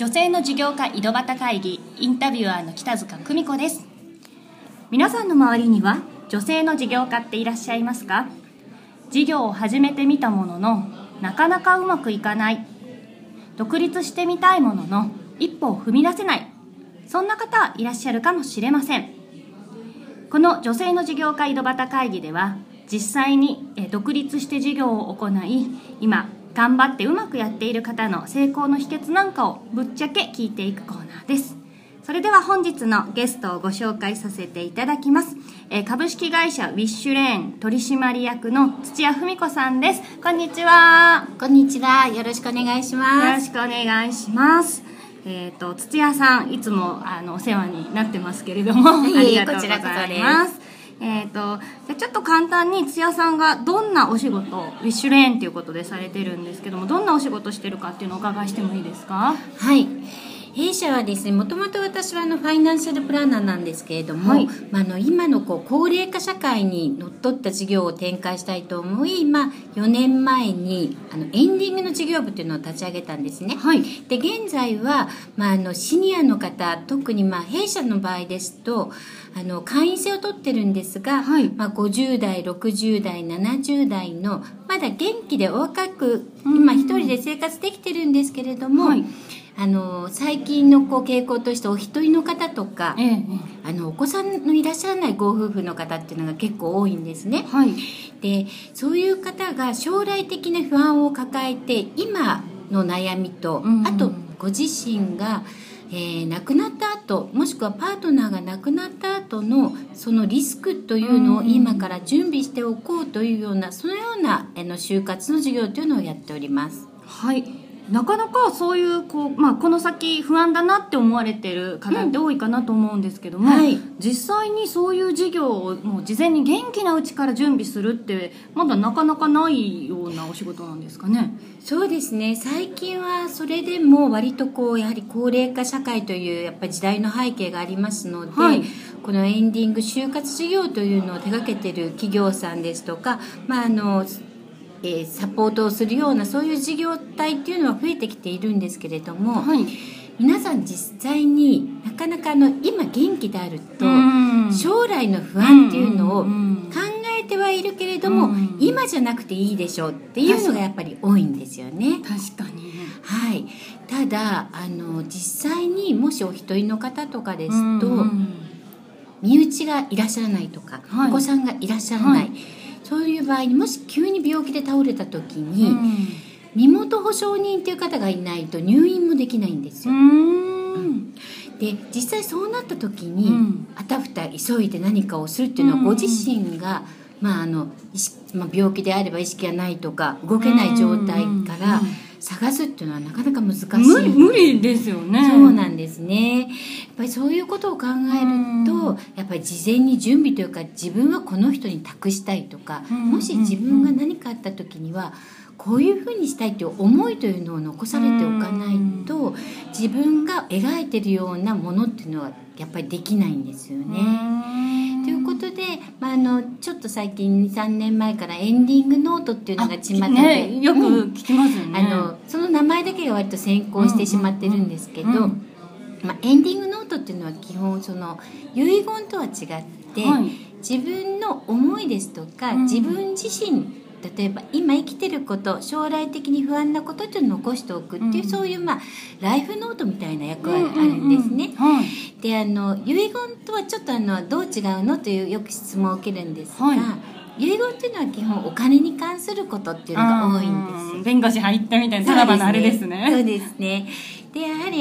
女性の事業家井戸端会議インタビュアーの北塚久美子です。皆さんの周りには女性の事業家っていらっしゃいますか？事業を始めてみたもののなかなかうまくいかない、独立してみたいものの一歩を踏み出せない、そんな方はいらっしゃるかもしれません。この女性の事業家井戸端会議では実際に独立して事業を行い、今頑張ってうまくやっている方の成功の秘訣なんかをぶっちゃけ聞いていくコーナーです。それでは本日のゲストをご紹介させていただきます。株式会社ウィッシュレーン取締役の土屋文子さんです。こんにちは。こんにちは。よろしくお願いします。よろしくお願いします。土屋さんいつもお世話になってますけれども、ありがとうございます。じゃあちょっと簡単に土屋さんがどんなお仕事をウィッシュレーンということでされてるんですけども、どんなお仕事してるかっていうのをお伺いしてもいいですか？はい、弊社はですね、もともと私はファイナンシャルプランナーなんですけれども、はい、今の高齢化社会にのっとった事業を展開したいと思い、4年前にエンディングの事業部というのを立ち上げたんですね。はい、で現在は、シニアの方、特に弊社の場合ですと会員制を取ってるんですが、はい、50代60代70代のまだ元気でお若く今一人で生活できてるんですけれども、はい、最近の傾向としてお一人の方とか、ええ、お子さんのいらっしゃらないご夫婦の方っていうのが結構多いんですね。はい、でそういう方が将来的な不安を抱えて今の悩みと、あとご自身が亡くなった後、もしくはパートナーが亡くなった後のそのリスクというのを今から準備しておこうというような、そのような就活の事業というのをやっております。はい、なかなかそういうこの先不安だなって思われてる方って多いかなと思うんですけども、はい、実際にそういう事業をもう事前に元気なうちから準備するってまだなかなかないようなお仕事なんですかね。そうですね、最近はそれでも割とやはり高齢化社会というやっぱ時代の背景がありますので、はい、このエンディング就活事業というのを手掛けてる企業さんですとか、サポートをするようなそういう事業体っていうのは増えてきているんですけれども、はい、皆さん実際になかなか今元気であると将来の不安っていうのを考えてはいるけれども、今じゃなくていいでしょうっていうのがやっぱり多いんですよね。確かに、はい、ただ実際にもしお一人の方とかですと、身内がいらっしゃらないとか、はい、お子さんがいらっしゃらない、はい、そういう場合にもし急に病気で倒れた時に、身元保証人という方がいないと入院もできないんですよ。で実際そうなった時に、あたふた急いで何かをするっていうのは、ご自身が、病気であれば意識がないとか動けない状態から探すっていうのはなかなか難しい。無理ですよね。そうなんですね。やっぱりそういうことを考えると、やっぱり事前に準備というか、自分はこの人に託したいとか、もし自分が何かあった時にはこういうふうにしたいという思いというのを残されておかないと、自分が描いてるようなものっていうのはやっぱりできないんですよね。ということで、ちょっと最近 2,3 年前からエンディングノートっていうのが巷で、よく聞きますよね。その名前だけが割と先行してしまってるんですけど、エンディングノートっていうのは基本遺言とは違って、はい、自分の思いですとか、自分自身、例えば今生きてること、将来的に不安なことっていうのを残しておくっていう、そういうライフノートみたいな役割があるんですね。で遺言とはちょっとどう違うのというよく質問を受けるんですが、はい、遺言っていうのは基本お金に関することっていうのが多いんですよ。弁護士入ったみたいな、さらばのあれですね。そうですね。でやはり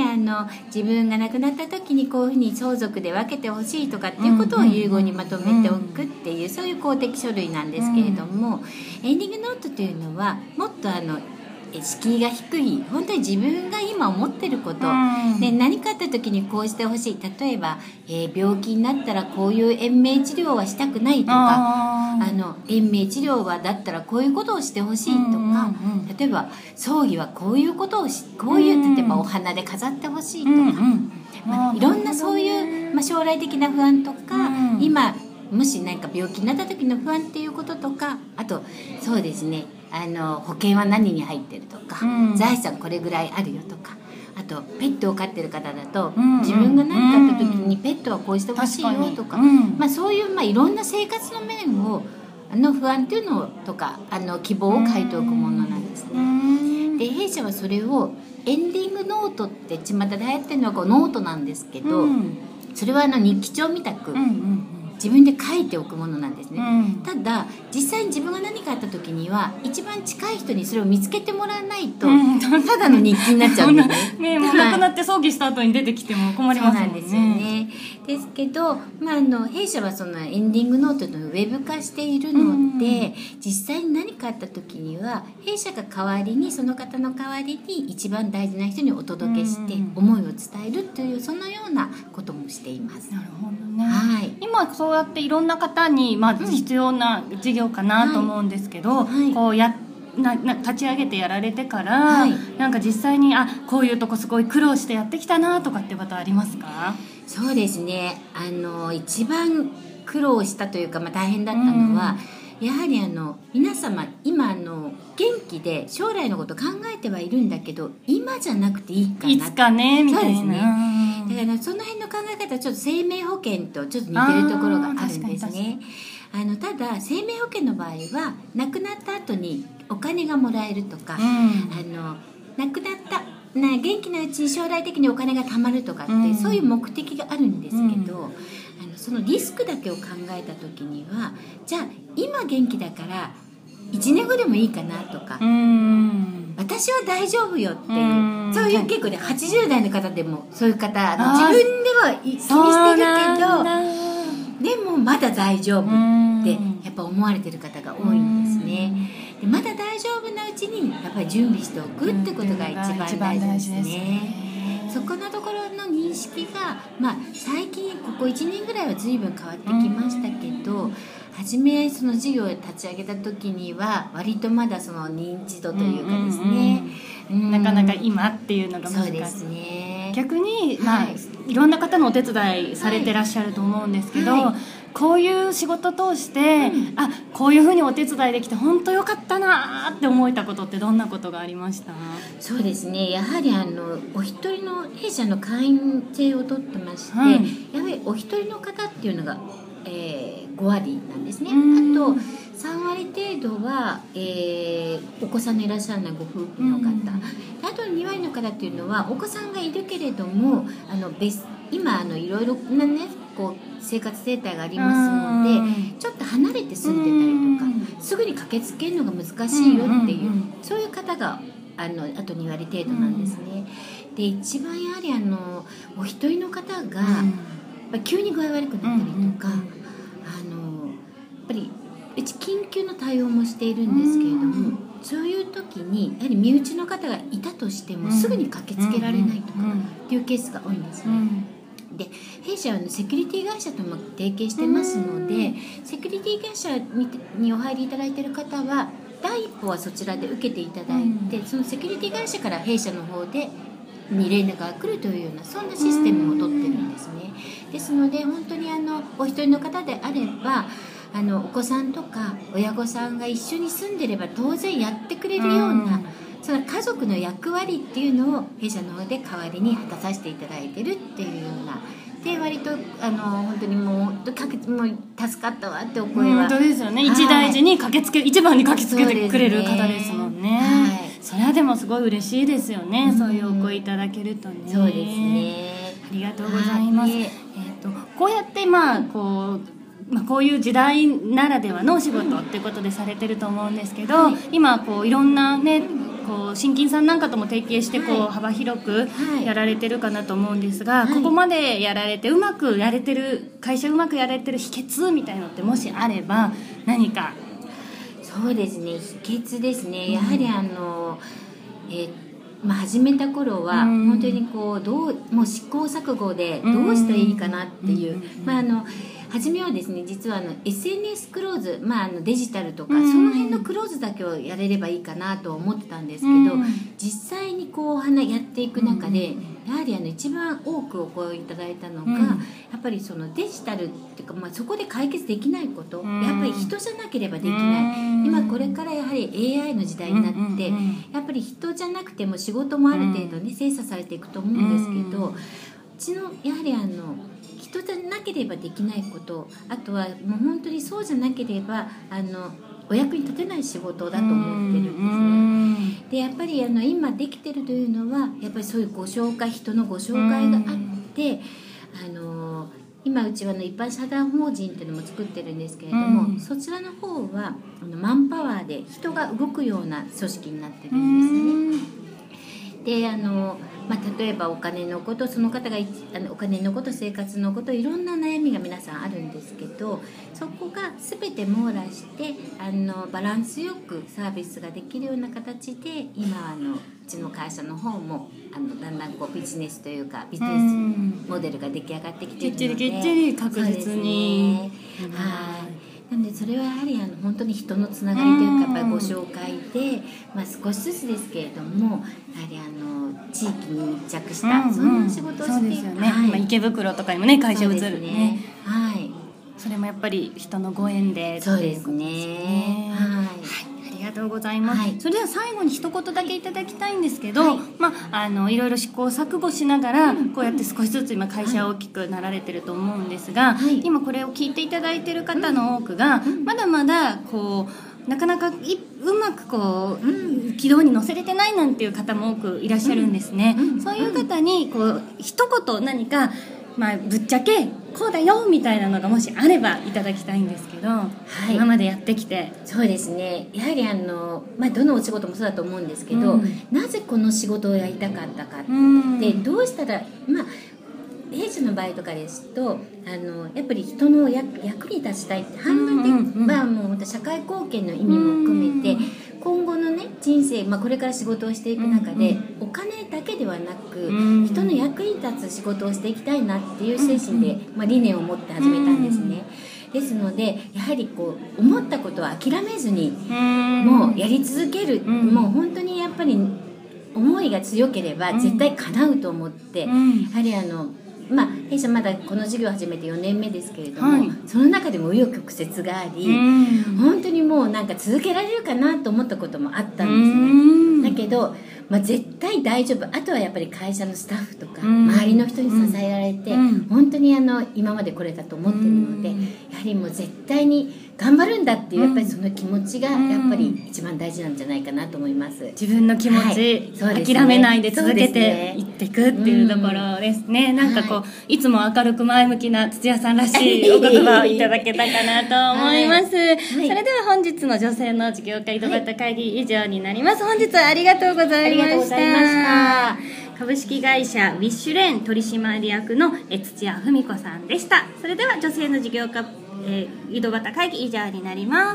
自分が亡くなった時にこういうふうに相続で分けてほしいとかっていうことを遺言にまとめておくっていう、そういう公的書類なんですけれども、エンディングノートというのはもっと敷居が低い、本当に自分が今思ってること、で何かあった時にこうしてほしい、例えば、病気になったらこういう延命治療はしたくないとか、延命治療はだったらこういうことをしてほしいとか、例えば葬儀はこういうことを例えばお花で飾ってほしいとか、いろんなそういう、将来的な不安とか、今もし何か病気になった時の不安っていうこととか、あとそうですね、保険は何に入ってるとか、財産これぐらいあるよとか、あとペットを飼ってる方だと、うんうん、自分が何かあった時にペットはこうしてほしいよとか、うん、まあ、そういう、まあ、いろんな生活の面を不安っていうのとか希望を書いておくものなんですね。で弊社はそれをエンディングノートって巷で流行ってるのはこうノートなんですけど、うん、それは日記帳みたく、うんうん、自分で書いておくものなんですね、うん、ただ実際に自分が何かあった時には一番近い人にそれを見つけてもらわないと、うん、ただの日記になっちゃうんですね。もう亡くなって葬儀した後に出てきても困りますもんね。そうなんですよね。ですけど、まあ、弊社はそのエンディングノートのウェブ化しているので、うん、実際に何かあった時には弊社が代わりにその方の代わりに一番大事な人にお届けして思いを伝えるという、うん、そのようなこともしています。なるほどね、はい、今そうやっていろんな方に、まあ、必要な事業かなと思うんですけど、うん、はい、こうやって立ち上げてやられてから、はい、なんか実際にこういうとこすごい苦労してやってきたなとかってことありますか？そうですね、一番苦労したというか、まあ、大変だったのは、うん、やはり皆様今元気で将来のこと考えてはいるんだけど今じゃなくていいかな、いつかねみたいな。そうですね、だからその辺の考え方はちょっと生命保険とちょっと似てるところがあるんですね。ただ生命保険の場合は亡くなった後にお金がもらえるとか、うん、亡くなった元気なうちに将来的にお金が貯まるとかって、うん、そういう目的があるんですけど、うん、そのリスクだけを考えた時にはじゃあ今元気だから1年後でもいいかなとか、うん、私は大丈夫よっていう、うん、そういう結構ね80代の方でもそういう方自分では気にしてるけどでもまだ大丈夫ってやっぱ思われてる方が多いんですね。でまだ大丈夫なうちにやっぱり準備しておくってことが一番大事ですね。そこのところの認識が、まあ、最近ここ1年ぐらいは随分変わってきましたけど、初めその事業を立ち上げた時には割とまだその認知度というかですね、なかなか今っていうのが難しい。そうですね。逆に、まあ、いろんな方のお手伝いされてらっしゃると思うんですけど、はいはい、こういう仕事通して、うん、こういうふうにお手伝いできて本当良かったなって思えたことってどんなことがありました？そうですね、やはりお一人の弊社の会員制を取ってまして、はい、やはりお一人の方っていうのが、5割なんですね。あと3割程度は、お子さんのいらっしゃらないご夫婦の方、あと2割の方っていうのはお子さんがいるけれども今いろいろなねこう生活形態がありますのでちょっと離れて住んでたりとかすぐに駆けつけるのが難しいよっていう、そういう方があと2割程度なんですね。で一番やはりお一人の方が、急に具合悪くなったりとか、やっぱりうち緊急の対応もしているんですけれども、そういう時にやはり身内の方がいたとしてもすぐに駆けつけられないとかっていうケースが多いんですね。で弊社はセキュリティ会社とも提携してますので、セキュリティ会社にお入りいただいている方は第一歩はそちらで受けていただいて、そのセキュリティ会社から弊社の方で連絡が来るというようなそんなシステムを取ってるんですね。ですので本当にお一人の方であればお子さんとか親御さんが一緒に住んでれば当然やってくれるようなその家族の役割っていうのを弊社の方で代わりに果たさせていただいてるっていうようなで、割と本当にもう助かったわってお声は本当ですよね、はい、一番に駆けつけてくれる方ですもんね、はい、それはでもすごい嬉しいですよね、そういうお声いただけるとね。そうですね、ありがとうございます。こうやってこういう時代ならではのお仕事っていうことでされてると思うんですけど、はい、今いろんなね信金さんなんかとも提携して幅広くやられてるかなと思うんですが、ここまでやられて会社うまくやられてる秘訣みたいなのってもしあれば何か。そうですね、秘訣ですね、やはり始めた頃は本当にもう試行錯誤でどうしたらいいかなっていう、初めはですね、実はSNS クローズ、デジタルとか、うん、その辺のクローズだけをやれればいいかなと思ってたんですけど、うん、実際にこうお花やっていく中で、うん、やはり一番多くお声をいただいたのが、うん、やっぱりそのデジタルっていうか、そこで解決できないこと、うん、やっぱり人じゃなければできない、うん、今これからやはり AI の時代になって、うんうんうん、やっぱり人じゃなくても仕事もある程度ね、精査されていくと思うんですけど、うん、うちのやはり人じゃなければできないこと、あとはもう本当にそうじゃなければお役に立てない仕事だと思ってるんですね、でやっぱり今できてるというのはやっぱりそういうご紹介、人のご紹介があって、今うちは一般社団法人っていうのも作ってるんですけれども、そちらの方はマンパワーで人が動くような組織になってるんですね、で例えばお金のこと、その方がお金のこと、生活のこと、いろんな悩みが皆さんあるんですけど、そこが全て網羅してバランスよくサービスができるような形で、今うちの会社の方もだんだんこうビジネスというかビジネスモデルが出来上がってきているので、きっちり確実に、そうですね、なのでそれはやはり本当に人のつながりというか、やっぱりご紹介で、少しずつですけれども、やはり地域に密着した、そんな仕事をしている、ね、はい、池袋とかにもね会社移る、ね、はい、それもやっぱり人のご縁で、そうですね、ありがとうございます、はい、それでは最後に一言だけいただきたいんですけど、はい、いろいろ試行錯誤しながら、こうやって少しずつ今会社大きくなられてると思うんですが、はい、今これを聞いていただいてる方の多くが、まだまだこうなかなかうまくこう、軌道に乗せれてないなんていう方も多くいらっしゃるんですね、そういう方にこう一言何か、ぶっちゃけこうだよみたいなのがもしあればいただきたいんですけど、はい、今までやってきて。そうですね、やはりどのお仕事もそうだと思うんですけど、なぜこの仕事をやりたかったかって、どうしたら弊社の場合とかですとやっぱり人の役に立ちたいって、半分で、もう社会貢献の意味も含めて、今後のね人生、これから仕事をしていく中で、お金だけではなく、人の役に立つ仕事をしていきたいなっていう精神で、理念を持って始めたんですね、ですのでやはりこう思ったことは諦めずに、もうやり続ける、もう本当にやっぱり思いが強ければ絶対叶うと思って、やはり弊社まだこの事業を始めて4年目ですけれども、はい、その中でも紆余曲折があり、本当にもう続けられるかなと思ったこともあったんですね、だけど、絶対大丈夫、あとはやっぱり会社のスタッフとか周りの人に支えられて、本当に今まで来れたと思っているので、やはりもう絶対に頑張るんだっていう、やっぱりその気持ちがやっぱり一番大事なんじゃないかなと思います、自分の気持ち、はい、諦めないで続けていっていくっていうところですね、はい、いつも明るく前向きな土屋さんらしいお言葉をいただけたかなと思います、はい、それでは本日の女性の事業家井戸端会議以上になります、本日はありがとうございました。株式会社ウィッシュレーン取締役の土屋文子さんでした。それでは女性の事業家井戸端会議以上になります。